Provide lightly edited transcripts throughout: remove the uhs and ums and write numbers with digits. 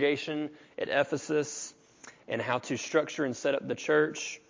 congregation at Ephesus and how to structure and set up the church.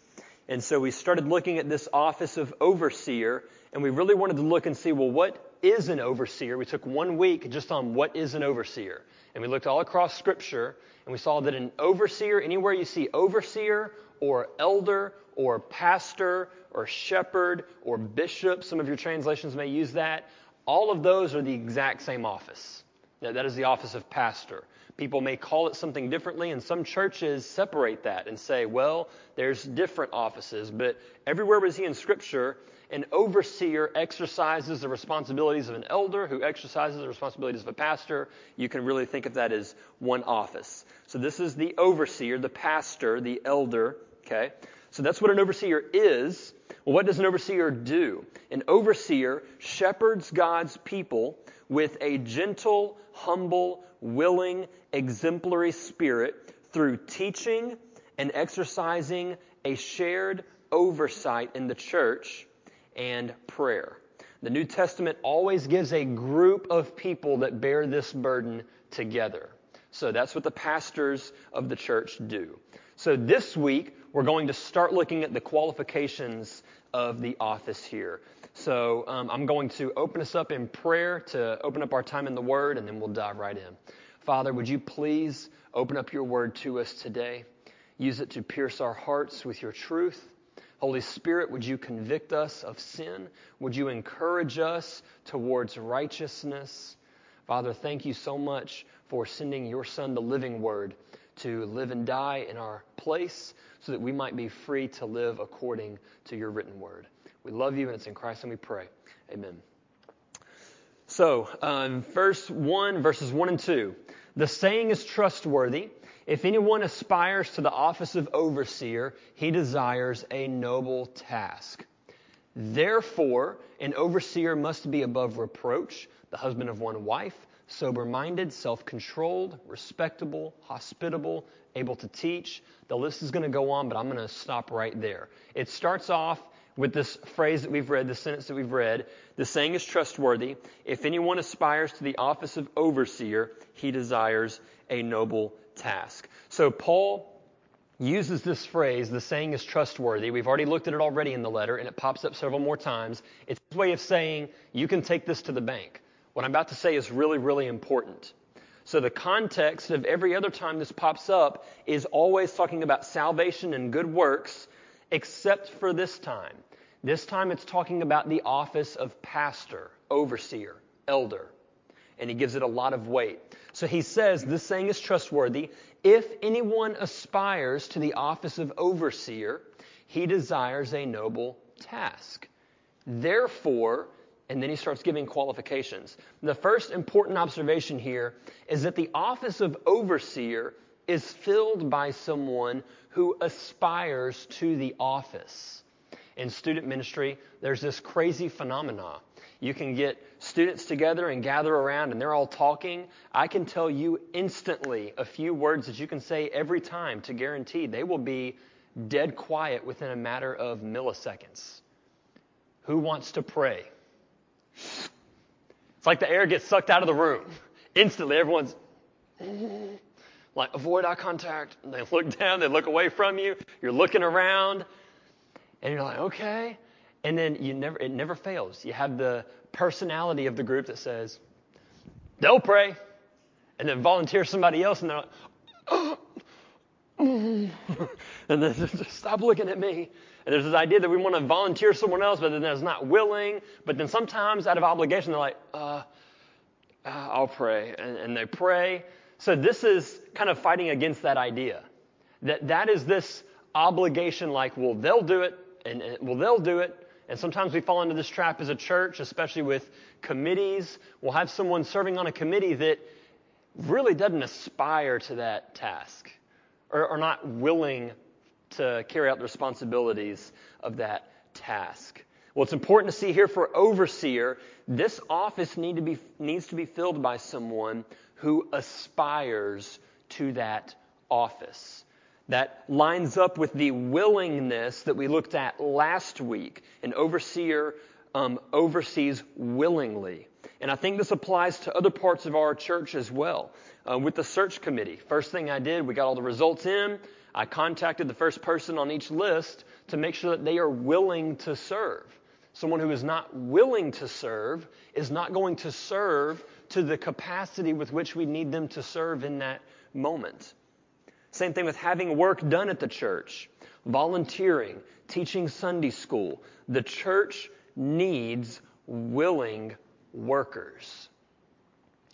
And so we started looking at this office of overseer, and we really wanted to look and see, well, what is an overseer? We took 1 week just on what is an overseer. And we looked all across Scripture, and we saw that an overseer, anywhere you see overseer or elder or pastor or shepherd or bishop, some of your translations may use that, all of those are the exact same office. Now, that is the office of pastor. People may call it something differently, and some churches separate that and say, well, there's different offices. But everywhere we see in Scripture, an overseer exercises the responsibilities of an elder who exercises the responsibilities of a pastor. You can really think of that as one office. So this is the overseer, the pastor, the elder. Okay, so that's what an overseer is. Well, what does an overseer do? An overseer shepherds God's people with a gentle, humble, willing, exemplary spirit through teaching and exercising a shared oversight in the church and prayer. The New Testament always gives a group of people that bear this burden together. So that's what the pastors of the church do. So this week, we're going to start looking at the qualifications of the office here. So I'm going to open us up in prayer to open up our time in the Word, and then we'll dive right in. Father, would you please open up your Word to us today? Use it to pierce our hearts with your truth. Holy Spirit, would you convict us of sin? Would you encourage us towards righteousness? Father, thank you so much for sending your Son, the living Word, to live and die in our place so that we might be free to live according to your written word. We love you, and it's in Christ and we pray. Amen. So, verses 1 and 2. The saying is trustworthy. If anyone aspires to the office of overseer, he desires a noble task. Therefore, an overseer must be above reproach, the husband of one wife, sober-minded, self-controlled, respectable, hospitable, able to teach. The list is going to go on, but I'm going to stop right there. It starts off with this phrase that we've read, the sentence that we've read. The saying is trustworthy. If anyone aspires to the office of overseer, he desires a noble task. So Paul uses this phrase, the saying is trustworthy. We've already looked at it already in the letter, and it pops up several more times. It's his way of saying, you can take this to the bank. What I'm about to say is really, really important. So the context of every other time this pops up is always talking about salvation and good works, except for this time. This time it's talking about the office of pastor, overseer, elder, and he gives it a lot of weight. So he says, this saying is trustworthy. If anyone aspires to the office of overseer, he desires a noble task. Therefore, and then he starts giving qualifications. The first important observation here is that the office of overseer is filled by someone who aspires to the office. In student ministry, there's this crazy phenomenon. You can get students together and gather around, and they're all talking. I can tell you instantly a few words that you can say every time to guarantee they will be dead quiet within a matter of milliseconds. Who wants to pray? It's like the air gets sucked out of the room. Instantly, everyone's like, avoid eye contact. And they look down, they look away from you. You're looking around, and you're like, okay. And then it never fails. You have the personality of the group that says, they'll pray. And then volunteer somebody else, and they're like, oh. And then just stop looking at me. And there's this idea that we want to volunteer someone else, but then there's not willing. But then sometimes out of obligation, they're like, I'll pray. And they pray. So this is kind of fighting against that idea. That is this obligation like, well, they'll do it, and well, they'll do it. And sometimes we fall into this trap as a church, especially with committees. We'll have someone serving on a committee that really doesn't aspire to that task or are not willing to carry out the responsibilities of that task. Well, it's important to see here for overseer, this office needs to be filled by someone who aspires to that office. That lines up with the willingness that we looked at last week. An overseer oversees willingly. And I think this applies to other parts of our church as well. with the search committee. First thing I did, we got all the results in. I contacted the first person on each list to make sure that they are willing to serve. Someone who is not willing to serve is not going to serve to the capacity with which we need them to serve in that moment. Same thing with having work done at the church, volunteering, teaching Sunday school. The church needs willing workers.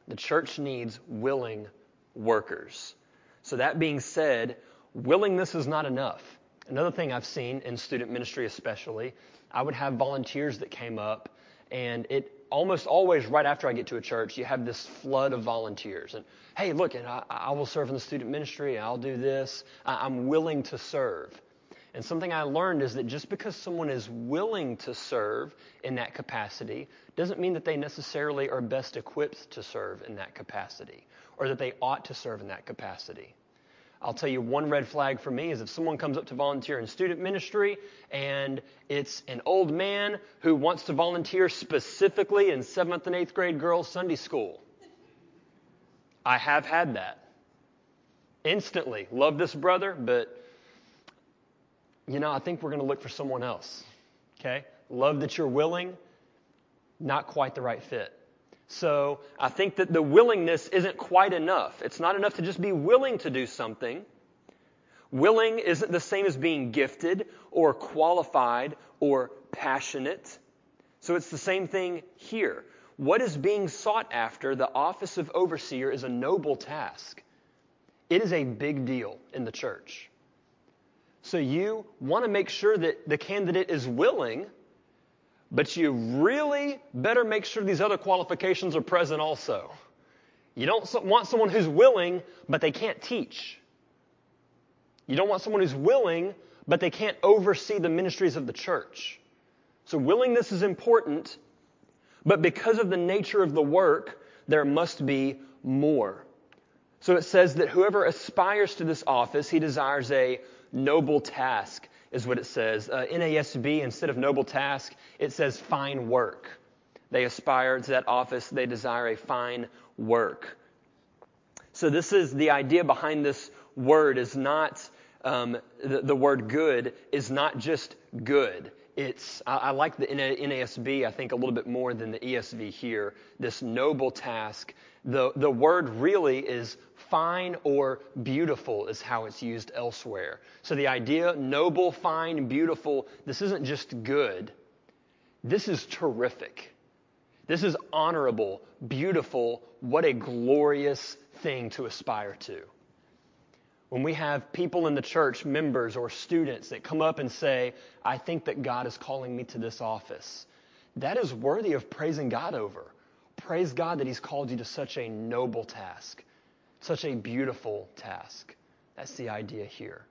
The church needs willing workers. So that being said, willingness is not enough. Another thing I've seen in student ministry especially, I would have volunteers that came up, and it almost always right after I get to a church, you have this flood of volunteers. And hey, look, and I will serve in the student ministry, and I'll do this. I'm willing to serve. And something I learned is that just because someone is willing to serve in that capacity doesn't mean that they necessarily are best equipped to serve in that capacity or that they ought to serve in that capacity. I'll tell you one red flag for me is if someone comes up to volunteer in student ministry and it's an old man who wants to volunteer specifically in 7th and 8th grade girls' Sunday school. I have had that. Instantly, love this brother, but I think we're going to look for someone else, okay? Love that you're willing, not quite the right fit. So I think that the willingness isn't quite enough. It's not enough to just be willing to do something. Willing isn't the same as being gifted or qualified or passionate. So it's the same thing here. What is being sought after, the office of overseer, is a noble task. It is a big deal in the church. So you want to make sure that the candidate is willing, but you really better make sure these other qualifications are present also. You don't want someone who's willing, but they can't teach. You don't want someone who's willing, but they can't oversee the ministries of the church. So willingness is important, but because of the nature of the work, there must be more. So it says that whoever aspires to this office, he desires a noble task is what it says. NASB, instead of noble task, it says fine work. They aspire to that office. They desire a fine work. So this is the idea behind this word is not, the word good is not just good. It's, I like the NASB, I think, a little bit more than the ESV here. This noble task. The word really is fine or beautiful is how it's used elsewhere. So the idea, noble, fine, beautiful, this isn't just good. This is terrific. This is honorable, beautiful. What a glorious thing to aspire to. When we have people in the church, members or students that come up and say, I think that God is calling me to this office. That is worthy of praising God over. Praise God that He's called you to such a noble task, such a beautiful task. That's the idea here.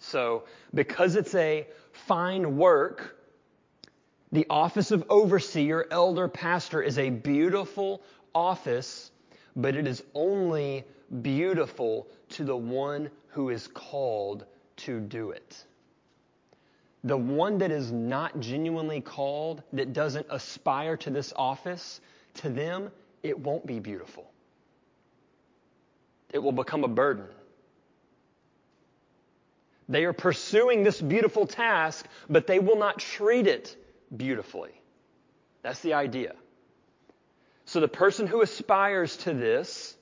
So because it's a fine work, the office of overseer, elder, pastor is a beautiful office, but it is only beautiful to the one who is called to do it. The one that is not genuinely called, that doesn't aspire to this office, to them, it won't be beautiful. It will become a burden. They are pursuing this beautiful task, but they will not treat it beautifully. That's the idea. So the person who aspires to this,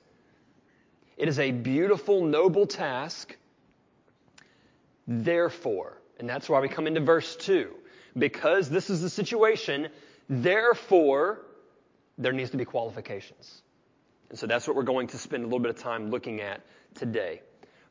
it is a beautiful, noble task. Therefore, and that's why we come into verse 2, because this is the situation, therefore, there needs to be qualifications. And so that's what we're going to spend a little bit of time looking at today.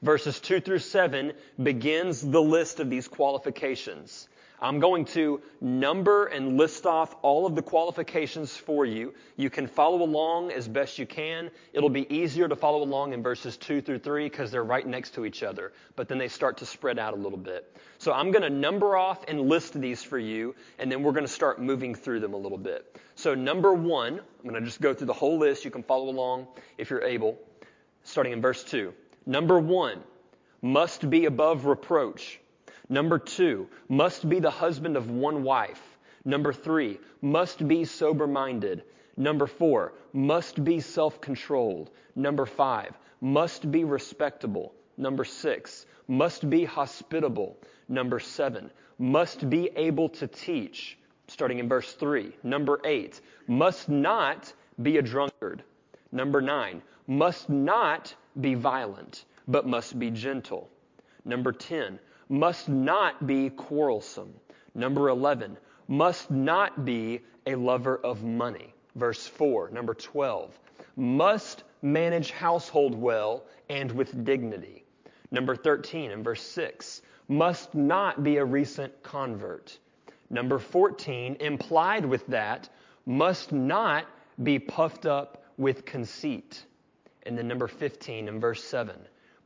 Verses 2 through 7 begins the list of these qualifications. I'm going to number and list off all of the qualifications for you. You can follow along as best you can. It'll be easier to follow along in verses 2 through 3 because they're right next to each other, but then they start to spread out a little bit. So I'm going to number off and list these for you, and then we're going to start moving through them a little bit. So number 1, I'm going to just go through the whole list. You can follow along if you're able, starting in verse 2. Number 1, must be above reproach. Number 2, must be the husband of one wife. Number 3, must be sober-minded. Number 4, must be self-controlled. Number 5, must be respectable. Number 6, must be hospitable. Number 7, must be able to teach, starting in verse 3. Number 8, must not be a drunkard. Number 9, must not be violent, but must be gentle. Number 10, must not be quarrelsome. Number 11, must not be a lover of money. Verse 4, number 12, must manage household well and with dignity. Number 13, in verse 6, must not be a recent convert. Number 14, implied with that, must not be puffed up with conceit. And then number 15, in verse 7,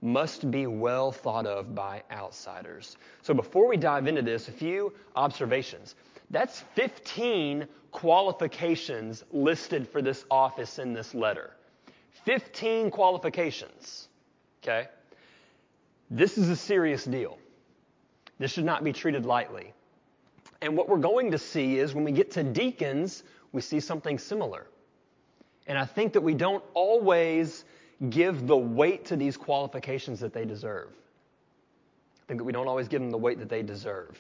must be well thought of by outsiders. So before we dive into this, a few observations. That's 15 qualifications listed for this office in this letter. 15 qualifications, okay? This is a serious deal. This should not be treated lightly. And what we're going to see is when we get to deacons, we see something similar. And I think that we don't always give the weight to these qualifications that they deserve. I think that we don't always give them the weight that they deserve.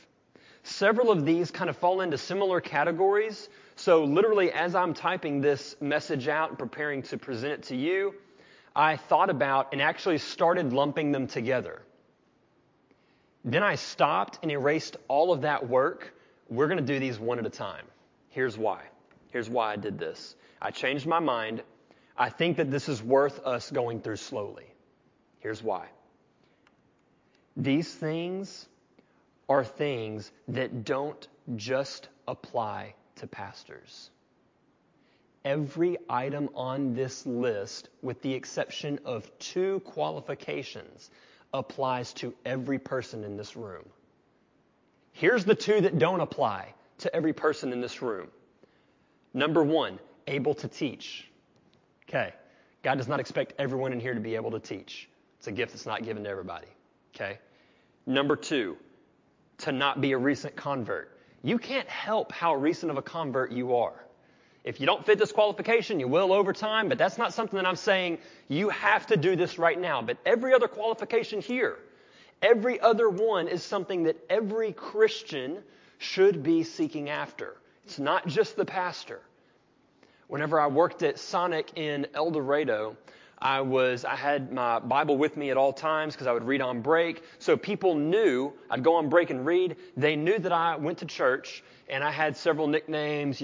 Several of these kind of fall into similar categories. So literally as I'm typing this message out and preparing to present it to you, I thought about and actually started lumping them together. Then I stopped and erased all of that work. We're going to do these one at a time. Here's why. Here's why I did this. I changed my mind. I think that this is worth us going through slowly. Here's why. These things are things that don't just apply to pastors. Every item on this list, with the exception of 2 qualifications, applies to every person in this room. Here's the 2 that don't apply to every person in this room. Number 1, able to teach. Okay, God does not expect everyone in here to be able to teach. It's a gift that's not given to everybody. Okay. Number 2, to not be a recent convert. You can't help how recent of a convert you are. If you don't fit this qualification, you will over time, but that's not something that I'm saying you have to do this right now. But every other qualification here, every other one is something that every Christian should be seeking after. It's not just the pastor. Whenever I worked at Sonic in El Dorado, I had my Bible with me at all times because I would read on break. So people knew I'd go on break and read. They knew that I went to church, and I had several nicknames,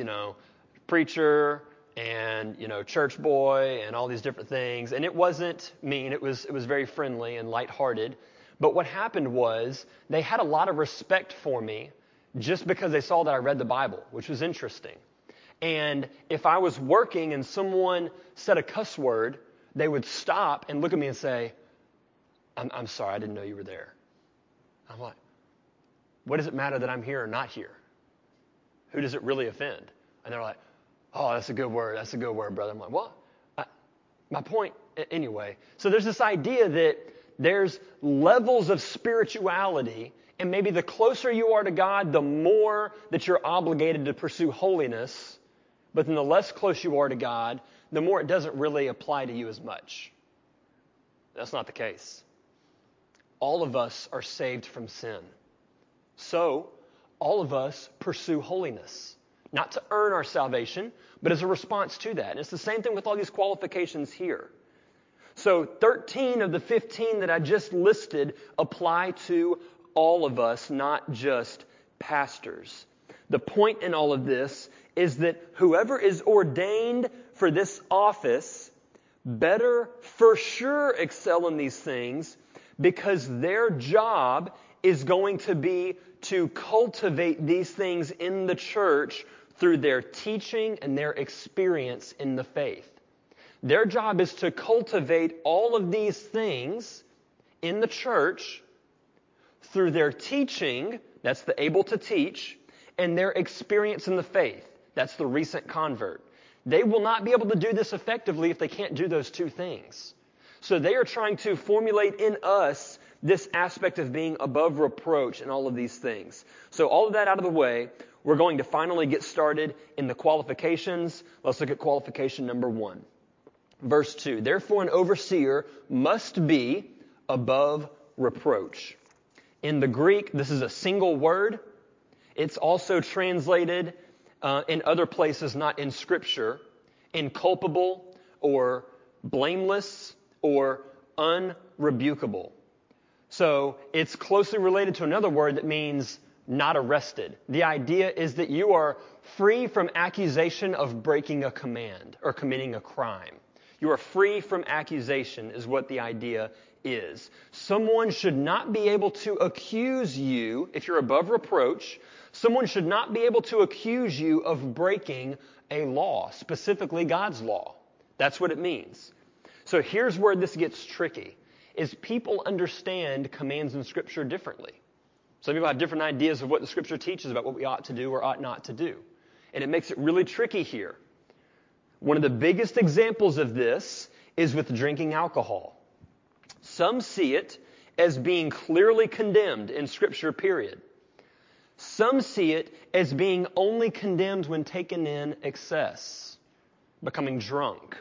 preacher and, church boy and all these different things. And it wasn't mean. It was very friendly and lighthearted. But what happened was they had a lot of respect for me just because they saw that I read the Bible, which was interesting. And if I was working and someone said a cuss word, they would stop and look at me and say, I'm sorry, I didn't know you were there. I'm like, what does it matter that I'm here or not here? Who does it really offend? And they're like, oh, that's a good word. That's a good word, brother. I'm like, well, my point anyway. So there's this idea that there's levels of spirituality, and maybe the closer you are to God, the more that you're obligated to pursue holiness. But then the less close you are to God, the more it doesn't really apply to you as much. That's not the case. All of us are saved from sin. So, all of us pursue holiness. Not to earn our salvation, but as a response to that. And it's the same thing with all these qualifications here. So, 13 of the 15 that I just listed apply to all of us, not just pastors. The point in all of this is that whoever is ordained for this office better for sure excel in these things because their job is going to be to cultivate these things in the church through their teaching and their experience in the faith. Their job is to cultivate all of these things in the church through their teaching, that's the able to teach, and their experience in the faith. That's the recent convert. They will not be able to do this effectively if they can't do those 2 things. So they are trying to formulate in us this aspect of being above reproach and all of these things. So all of that out of the way, We're going to finally get started in the qualifications. Let's look at qualification number 1. Verse 2, therefore an overseer must be above reproach. In the Greek, this is a single word. It's also translated in other places, not in Scripture, inculpable or blameless or unrebukable. So it's closely related to another word that means not arrested. The idea is that you are free from accusation of breaking a command or committing a crime. You are free from accusation is what the idea is. Someone should not be able to accuse you, if you're above reproach, someone should not be able to accuse you of breaking a law, specifically God's law. That's what it means. So here's where this gets tricky, is people understand commands in Scripture differently. Some people have different ideas of what the Scripture teaches about what we ought to do or ought not to do. And it makes it really tricky here. One of the biggest examples of this is with drinking alcohol. Some see it as being clearly condemned in Scripture, period. Some see it as being only condemned when taken in excess, becoming drunk.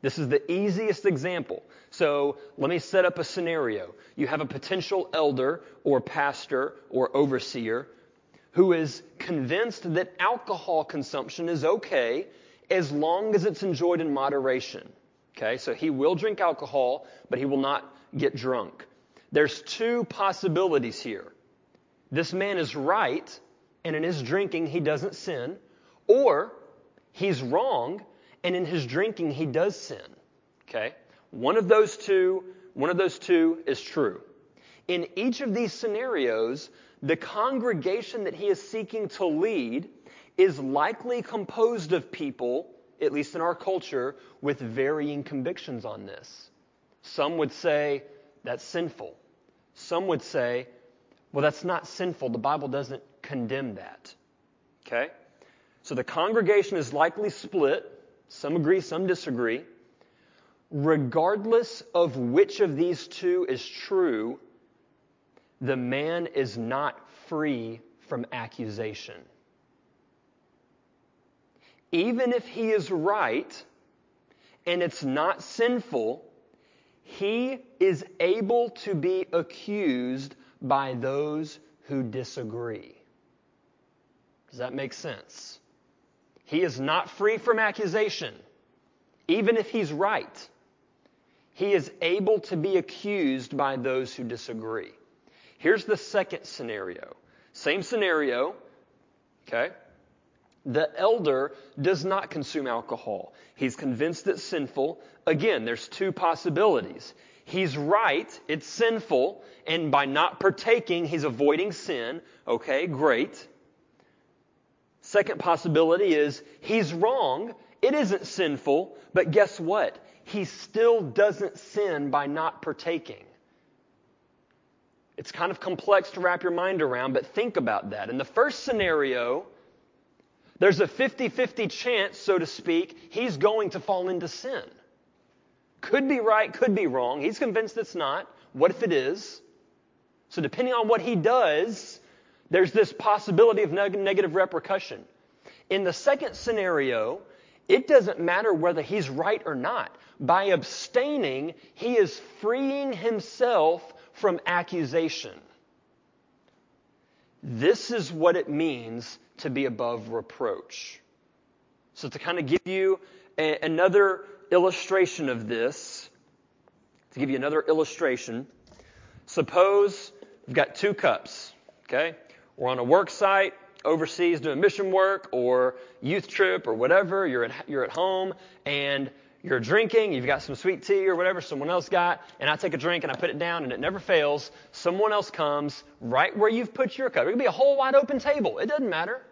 This is the easiest example. So let me set up a scenario. You have a potential elder or pastor or overseer who is convinced that alcohol consumption is okay as long as it's enjoyed in moderation. Okay, so he will drink alcohol, but he will not get drunk. There's two possibilities here. This man is right, and in his drinking he doesn't sin, or he's wrong, and in his drinking he does sin. Okay? One of those two is true. In each of these scenarios, the congregation that he is seeking to lead is likely composed of people, at least in our culture, with varying convictions on this. Some would say, that's sinful. Some would say, well, that's not sinful. The Bible doesn't condemn that. Okay? So the congregation is likely split. Some agree, some disagree. Regardless of which of these two is true, the man is not free from accusation. Even if he is right and it's not sinful, he is able to be accused by those who disagree. Does that make sense? He is not free from accusation, even if he's right. He is able to be accused by those who disagree. Here's the second scenario. Same scenario, okay? The elder does not consume alcohol. He's convinced it's sinful. Again, there's two possibilities. He's right, it's sinful, and by not partaking, he's avoiding sin. Okay, great. Second possibility is he's wrong, it isn't sinful, but guess what? He still doesn't sin by not partaking. It's kind of complex to wrap your mind around, but think about that. In the first scenario, there's a 50-50 chance, so to speak, he's going to fall into sin. Could be right, could be wrong. He's convinced it's not. What if it is? So depending on what he does, there's this possibility of negative repercussion. In the second scenario, it doesn't matter whether he's right or not. By abstaining, he is freeing himself from accusation. This is what it means to be above reproach. So to kind of give you another illustration of this, suppose we've got two cups, okay? We're on a work site, overseas doing mission work or youth trip or whatever, you're at home and you're drinking, you've got some sweet tea or whatever someone else got, and I take a drink and I put it down and it never fails. Someone else comes right where you've put your cup. It could be a whole wide open table. It doesn't matter.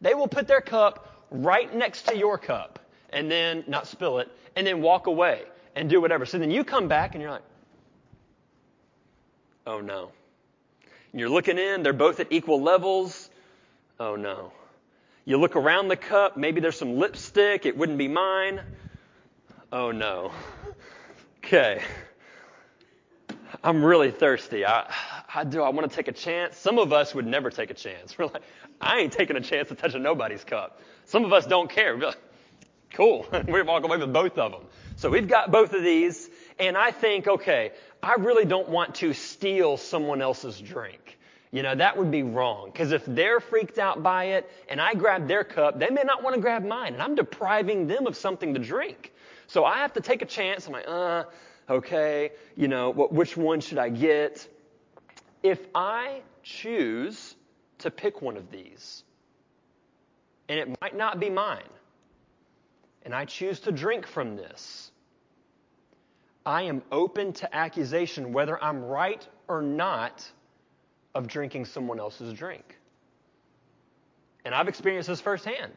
They will put their cup right next to your cup and then not spill it and then walk away and do whatever. So then you come back and you're like, oh no. And you're looking in, they're both at equal levels. Oh no. You look around the cup, maybe there's some lipstick, it wouldn't be mine. Oh no. Okay. I'm really thirsty. I do I want to take a chance? Some of us would never take a chance. We're like, I ain't taking a chance to touch nobody's cup. Some of us don't care. We're like, cool. We walk away with both of them. So we've got both of these, and I think, okay, I really don't want to steal someone else's drink. You know, that would be wrong, because if they're freaked out by it and I grab their cup, they may not want to grab mine, and I'm depriving them of something to drink. So I have to take a chance. I'm like, okay, you know, which one should I get? If I choose to pick one of these, and it might not be mine, and I choose to drink from this, I am open to accusation, whether I'm right or not, of drinking someone else's drink. And I've experienced this firsthand,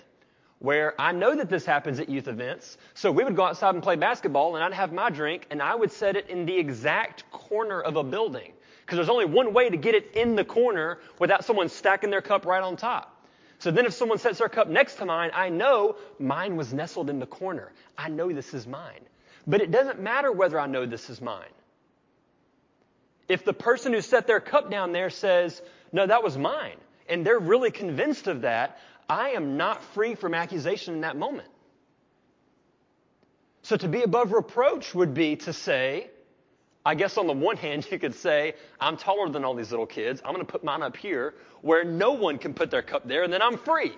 where I know that this happens at youth events. So we would go outside and play basketball, and I'd have my drink, and I would set it in the exact corner of a building, because there's only one way to get it in the corner without someone stacking their cup right on top. So then if someone sets their cup next to mine, I know mine was nestled in the corner. I know this is mine. But it doesn't matter whether I know this is mine. If the person who set their cup down there says, no, that was mine, and they're really convinced of that, I am not free from accusation in that moment. So to be above reproach would be to say, I guess on the one hand you could say, I'm taller than all these little kids. I'm going to put mine up here where no one can put their cup there, and then I'm free.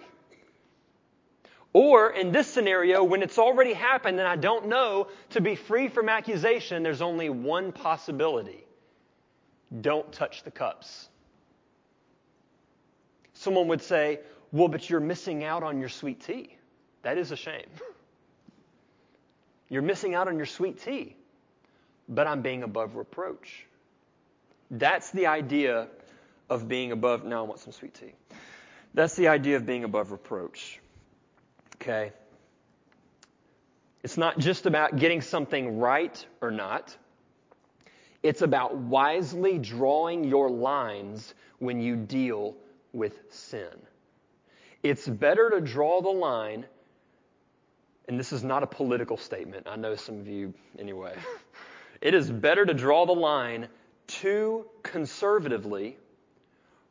Or in this scenario, when it's already happened and I don't know, to be free from accusation, there's only one possibility. Don't touch the cups. Someone would say, well, but you're missing out on your sweet tea. That is a shame. You're missing out on your sweet tea, but I'm being above reproach. That's the idea of being above. Now I want some sweet tea. That's the idea of being above reproach. Okay? It's not just about getting something right or not. It's about wisely drawing your lines when you deal with sin. It's better to draw the line, and this is not a political statement. I know some of you, anyway. It is better to draw the line too conservatively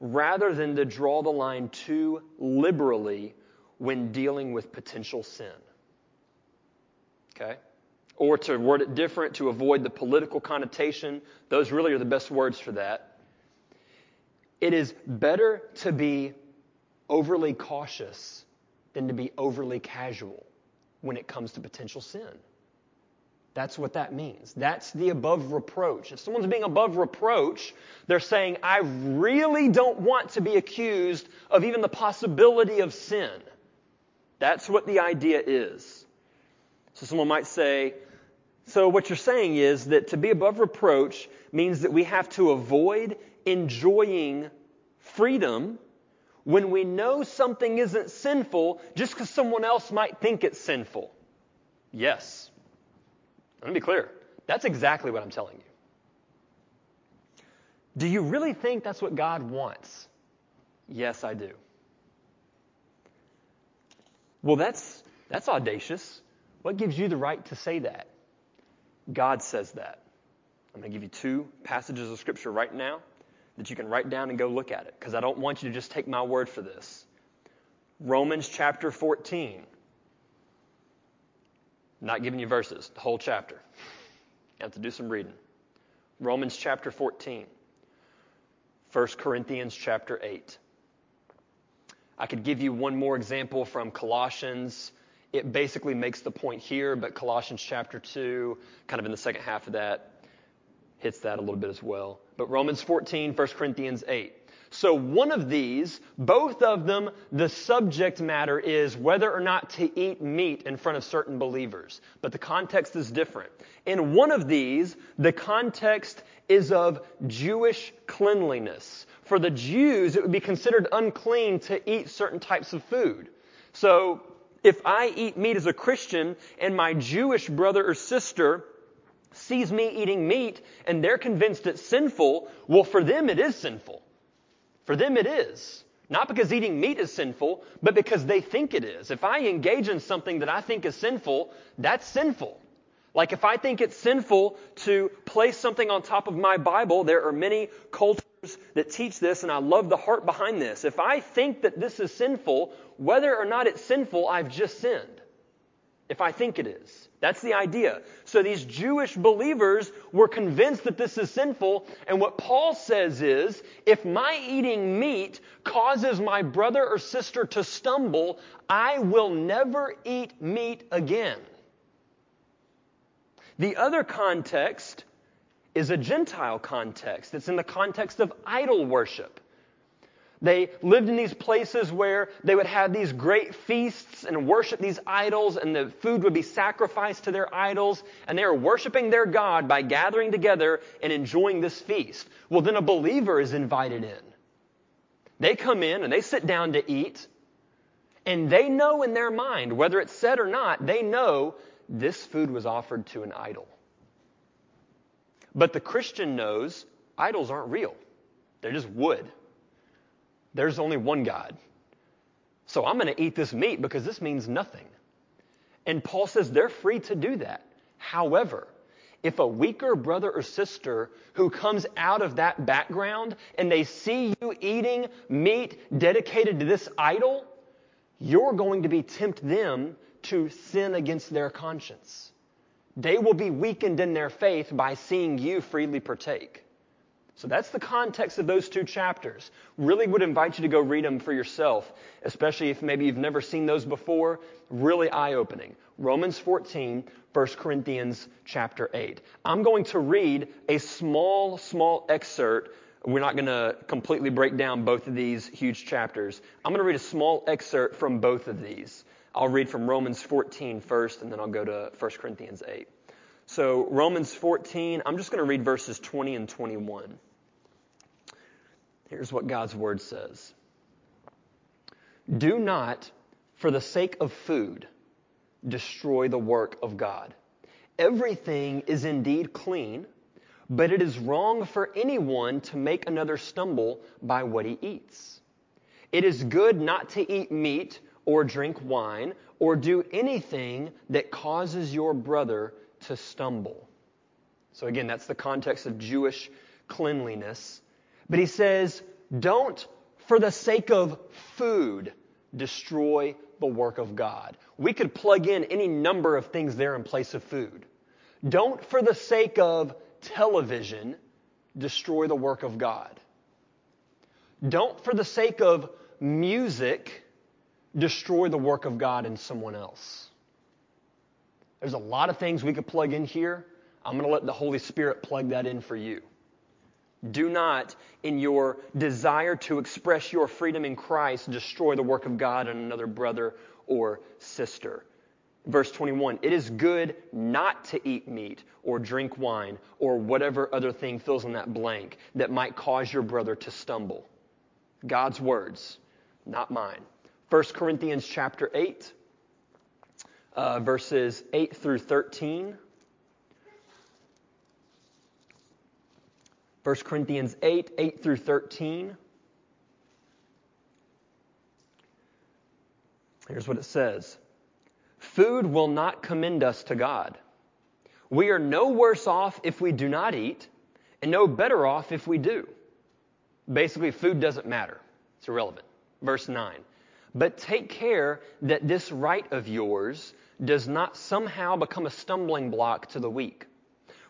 rather than to draw the line too liberally when dealing with potential sin. Okay? Or to word it different, to avoid the political connotation. Those really are the best words for that. It is better to be overly cautious than to be overly casual when it comes to potential sin. That's what that means. That's the above reproach. If someone's being above reproach, they're saying, I really don't want to be accused of even the possibility of sin. That's what the idea is. So someone might say, so what you're saying is that to be above reproach means that we have to avoid enjoying freedom when we know something isn't sinful just because someone else might think it's sinful. Yes. Let me be clear. That's exactly what I'm telling you. Do you really think that's what God wants? Yes, I do. Well, that's audacious. What gives you the right to say that? God says that. I'm going to give you two passages of Scripture right now that you can write down and go look at it, because I don't want you to just take my word for this. Romans chapter 14. Not giving you verses, the whole chapter. You have to do some reading. Romans chapter 14. 1 Corinthians chapter 8. I could give you one more example from Colossians. It basically makes the point here, but Colossians chapter 2, kind of in the second half of that, hits that a little bit as well. But Romans 14, 1 Corinthians 8. So one of these, both of them, the subject matter is whether or not to eat meat in front of certain believers. But the context is different. In one of these, the context is of Jewish cleanliness. For the Jews, it would be considered unclean to eat certain types of food. So if I eat meat as a Christian and my Jewish brother or sister sees me eating meat and they're convinced it's sinful, well, for them it is sinful. For them it is. Not because eating meat is sinful, but because they think it is. If I engage in something that I think is sinful, that's sinful. Like if I think it's sinful to place something on top of my Bible, there are many cultures that teach this, and I love the heart behind this. If I think that this is sinful, whether or not it's sinful, I've just sinned. If I think it is. That's the idea. So these Jewish believers were convinced that this is sinful. And what Paul says is, if my eating meat causes my brother or sister to stumble, I will never eat meat again. The other context is a Gentile context. It's in the context of idol worship. They lived in these places where they would have these great feasts and worship these idols, and the food would be sacrificed to their idols, and they are worshiping their God by gathering together and enjoying this feast. Well, then a believer is invited in. They come in and they sit down to eat, and they know in their mind, whether it's said or not, they know this food was offered to an idol. But the Christian knows idols aren't real. They're just wood. There's only one God. So I'm going to eat this meat because this means nothing. And Paul says they're free to do that. However, if a weaker brother or sister who comes out of that background and they see you eating meat dedicated to this idol, you're going to tempt them to sin against their conscience. They will be weakened in their faith by seeing you freely partake. So that's the context of those two chapters. Really would invite you to go read them for yourself, especially if maybe you've never seen those before. Really eye-opening. Romans 14, 1 Corinthians chapter 8. I'm going to read a small excerpt. We're not going to completely break down both of these huge chapters. I'm going to read a small excerpt from both of these. I'll read from Romans 14 first, and then I'll go to 1 Corinthians 8. So Romans 14, I'm just going to read verses 20 and 21. Here's what God's word says. Do not, for the sake of food, destroy the work of God. Everything is indeed clean, but it is wrong for anyone to make another stumble by what he eats. It is good not to eat meat or drink wine or do anything that causes your brother to stumble. So again, that's the context of Jewish cleanliness. But he says, don't, for the sake of food, destroy the work of God. We could plug in any number of things there in place of food. Don't, for the sake of television, destroy the work of God. Don't, for the sake of music, destroy the work of God in someone else. There's a lot of things we could plug in here. I'm going to let the Holy Spirit plug that in for you. Do not, in your desire to express your freedom in Christ, destroy the work of God in another brother or sister. Verse 21, it is good not to eat meat or drink wine or whatever other thing fills in that blank that might cause your brother to stumble. God's words, not mine. 1 Corinthians chapter 8. Verses 8 through 13. 1 Corinthians 8 through 13. Here's what it says. Food will not commend us to God. We are no worse off if we do not eat, and no better off if we do. Basically, food doesn't matter. It's irrelevant. Verse 9. But take care that this right of yours does not somehow become a stumbling block to the weak.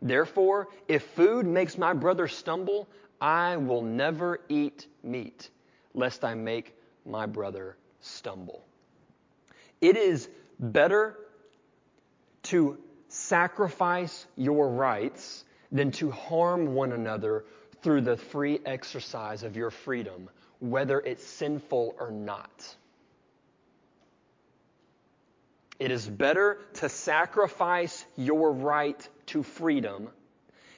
Therefore, if food makes my brother stumble, I will never eat meat, lest I make my brother stumble. It is better to sacrifice your rights than to harm one another through the free exercise of your freedom, whether it's sinful or not. It is better to sacrifice your right to freedom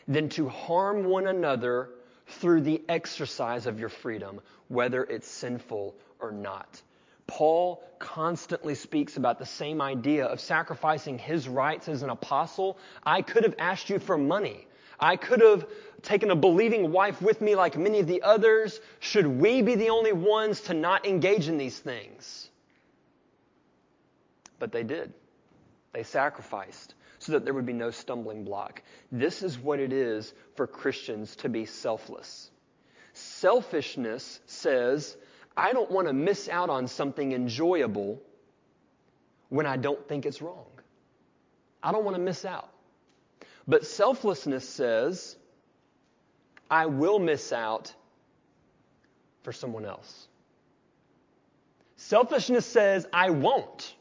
than to harm one another through the exercise of your freedom, whether it's sinful or not. Paul constantly speaks about the same idea of sacrificing his rights as an apostle. I could have asked you for money. I could have taken a believing wife with me like many of the others. Should we be the only ones to not engage in these things? But they did. They sacrificed so that there would be no stumbling block. This is what it is for Christians to be selfless. Selfishness says, I don't want to miss out on something enjoyable when I don't think it's wrong. I don't want to miss out. But selflessness says, I will miss out for someone else. Selfishness says, I won't.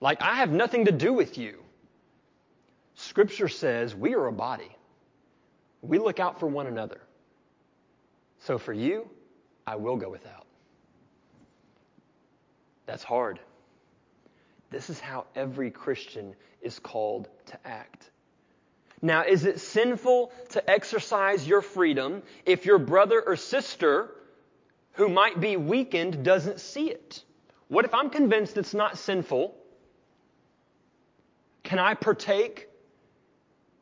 Like, I have nothing to do with you. Scripture says we are a body. We look out for one another. So for you, I will go without. That's hard. This is how every Christian is called to act. Now, is it sinful to exercise your freedom if your brother or sister who might be weakened doesn't see it? What if I'm convinced it's not sinful? Can I partake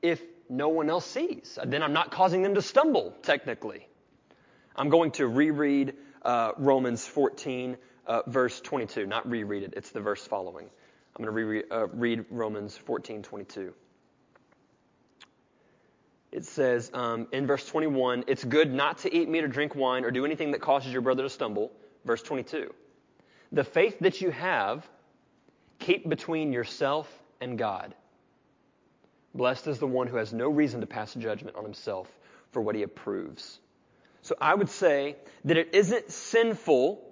if no one else sees? Then I'm not causing them to stumble, technically. I'm going to reread Romans 14, verse 22. Not reread it. It's the verse following. I'm going to read Romans 14, 22. It says in verse 21, it's good not to eat meat or drink wine or do anything that causes your brother to stumble. Verse 22, the faith that you have, keep between yourself and God. Blessed is the one who has no reason to pass judgment on himself for what he approves. So I would say that it isn't sinful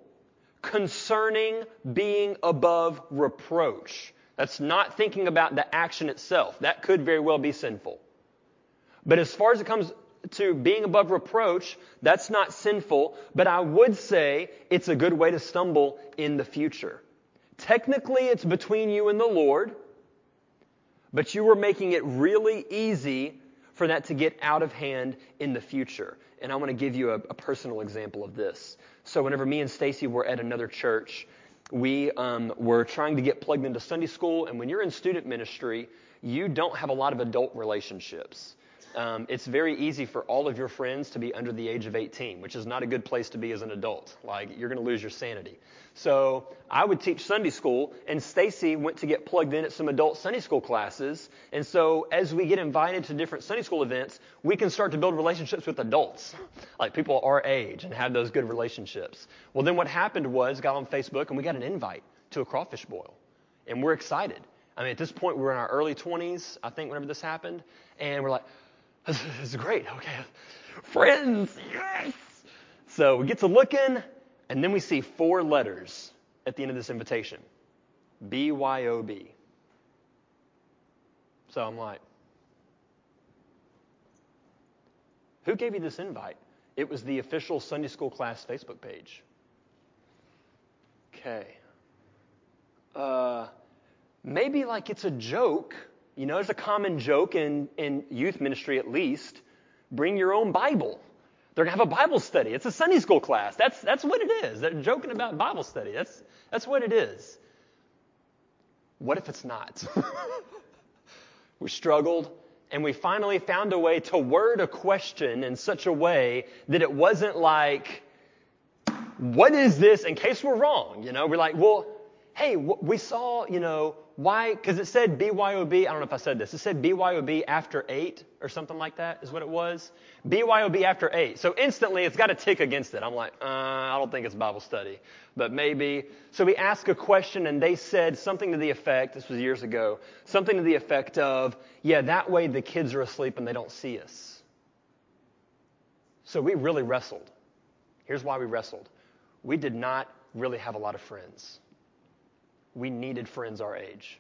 concerning being above reproach. That's not thinking about the action itself. That could very well be sinful. But as far as it comes to being above reproach, that's not sinful. But I would say it's a good way to stumble in the future. Technically, it's between you and the Lord, but you were making it really easy for that to get out of hand in the future. And I want to give you a personal example of this. So whenever me and Stacy were at another church, we were trying to get plugged into Sunday school. And when you're in student ministry, you don't have a lot of adult relationships. It's very easy for all of your friends to be under the age of 18, which is not a good place to be as an adult. Like, you're going to lose your sanity. So I would teach Sunday school, and Stacy went to get plugged in at some adult Sunday school classes. And so as we get invited to different Sunday school events, we can start to build relationships with adults, like people our age, and have those good relationships. Well, then what happened was, got on Facebook, and we got an invite to a crawfish boil. And we're excited. I mean, at this point, we're in our early 20s, I think, whenever this happened. And we're like, this is great. Okay. Friends. Yes. So we get to looking, and then we see four letters at the end of this invitation. BYOB. So I'm like, who gave you this invite? It was the official Sunday school class Facebook page. Okay. Maybe like it's a joke. You know, there's a common joke in youth ministry, at least. Bring your own Bible. They're going to have a Bible study. It's a Sunday school class. That's what it is. They're joking about Bible study. That's what it is. What if it's not? We struggled, and we finally found a way to word a question in such a way that it wasn't like, what is this in case we're wrong? You know, we're like, well, hey, we saw, you know, why? Because it said BYOB. I don't know if I said this. It said BYOB after 8 or something like that is what it was. BYOB after 8. So instantly it's got a tick against it. I'm like, I don't think it's Bible study, but maybe. So we asked a question, and they said something to the effect, this was years ago, something to the effect of, yeah, that way the kids are asleep and they don't see us. So we really wrestled. Here's why we wrestled. We did not really have a lot of friends. We needed friends our age.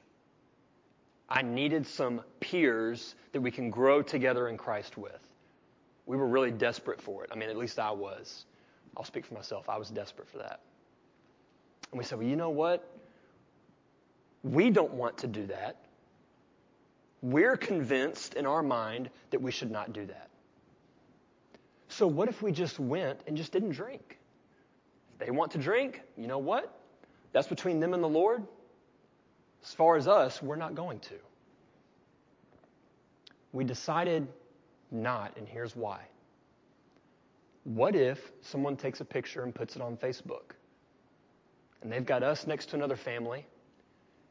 I needed some peers that we can grow together in Christ with. We were really desperate for it. I mean, at least I was. I'll speak for myself. I was desperate for that. And we said, well, you know what? We don't want to do that. We're convinced in our mind that we should not do that. So what if we just went and just didn't drink? If they want to drink, you know what? That's between them and the Lord. As far as us, we're not going to. We decided not, and here's why. What if someone takes a picture and puts it on Facebook? And they've got us next to another family,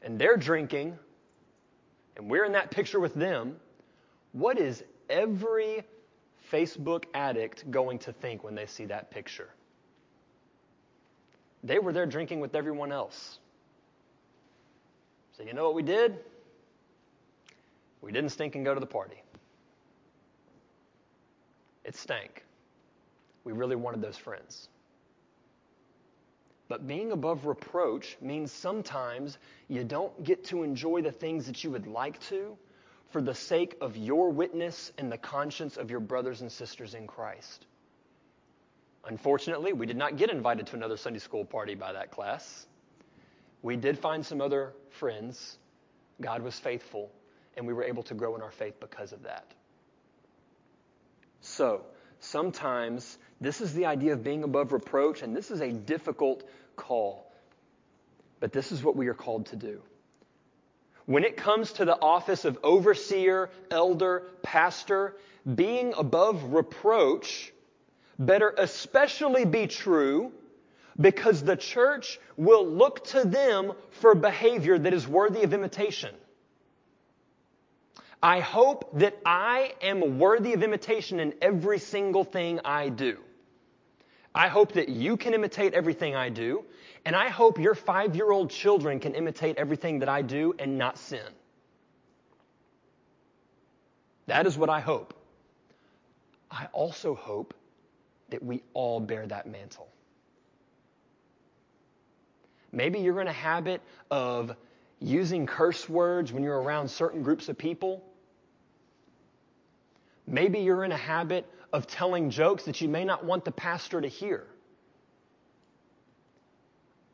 and they're drinking, and we're in that picture with them. What is every Facebook addict going to think when they see that picture? They were there drinking with everyone else. So you know what we did? We didn't stink and go to the party. It stank. We really wanted those friends. But being above reproach means sometimes you don't get to enjoy the things that you would like to for the sake of your witness and the conscience of your brothers and sisters in Christ. Unfortunately, we did not get invited to another Sunday school party by that class. We did find some other friends. God was faithful, and we were able to grow in our faith because of that. So, sometimes this is the idea of being above reproach, and this is a difficult call. But this is what we are called to do. When it comes to the office of overseer, elder, pastor, being above reproach better especially be true because the church will look to them for behavior that is worthy of imitation. I hope that I am worthy of imitation in every single thing I do. I hope that you can imitate everything I do, and I hope your 5-year-old children can imitate everything that I do and not sin. That is what I hope. I also hope that we all bear that mantle. Maybe you're in a habit of using curse words when you're around certain groups of people. Maybe you're in a habit of telling jokes that you may not want the pastor to hear.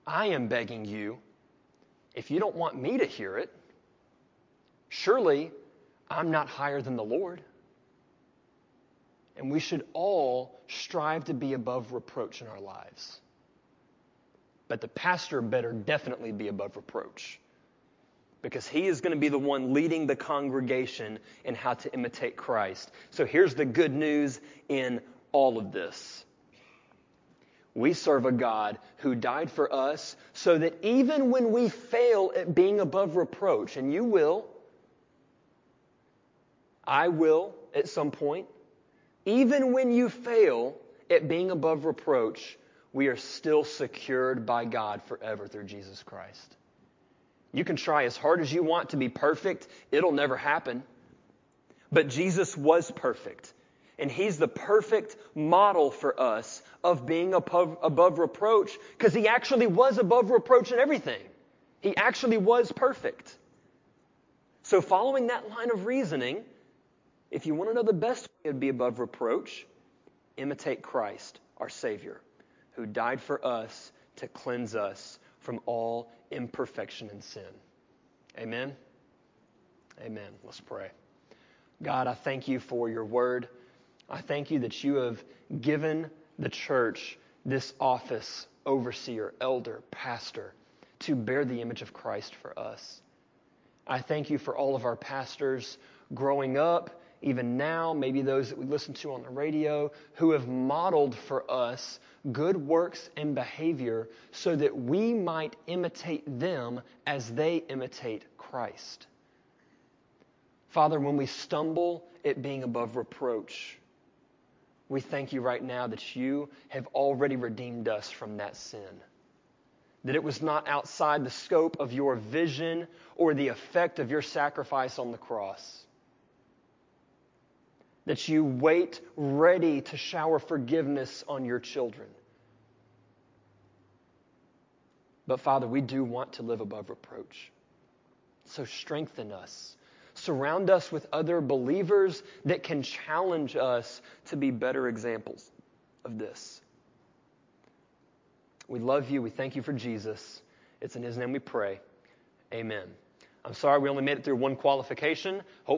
I am begging you, if you don't want me to hear it, surely I'm not higher than the Lord. And we should all strive to be above reproach in our lives. But the pastor better definitely be above reproach, because he is going to be the one leading the congregation in how to imitate Christ. So here's the good news in all of this. We serve a God who died for us so that even when we fail at being above reproach, and you will, I will at some point, even when you fail at being above reproach, we are still secured by God forever through Jesus Christ. You can try as hard as you want to be perfect. It'll never happen. But Jesus was perfect, and he's the perfect model for us of being above reproach, because he actually was above reproach in everything. He actually was perfect. So following that line of reasoning, if you want to know the best way to be above reproach, imitate Christ, our Savior, who died for us to cleanse us from all imperfection and sin. Amen? Amen. Let's pray. God, I thank you for your word. I thank you that you have given the church this office, overseer, elder, pastor, to bear the image of Christ for us. I thank you for all of our pastors growing up, even now, maybe those that we listen to on the radio, who have modeled for us good works and behavior so that we might imitate them as they imitate Christ. Father, when we stumble at being above reproach, we thank you right now that you have already redeemed us from that sin, that it was not outside the scope of your vision or the effect of your sacrifice on the cross, that you wait ready to shower forgiveness on your children. But Father, we do want to live above reproach. So strengthen us. Surround us with other believers that can challenge us to be better examples of this. We love you. We thank you for Jesus. It's in his name we pray. Amen. I'm sorry we only made it through one qualification. Hopefully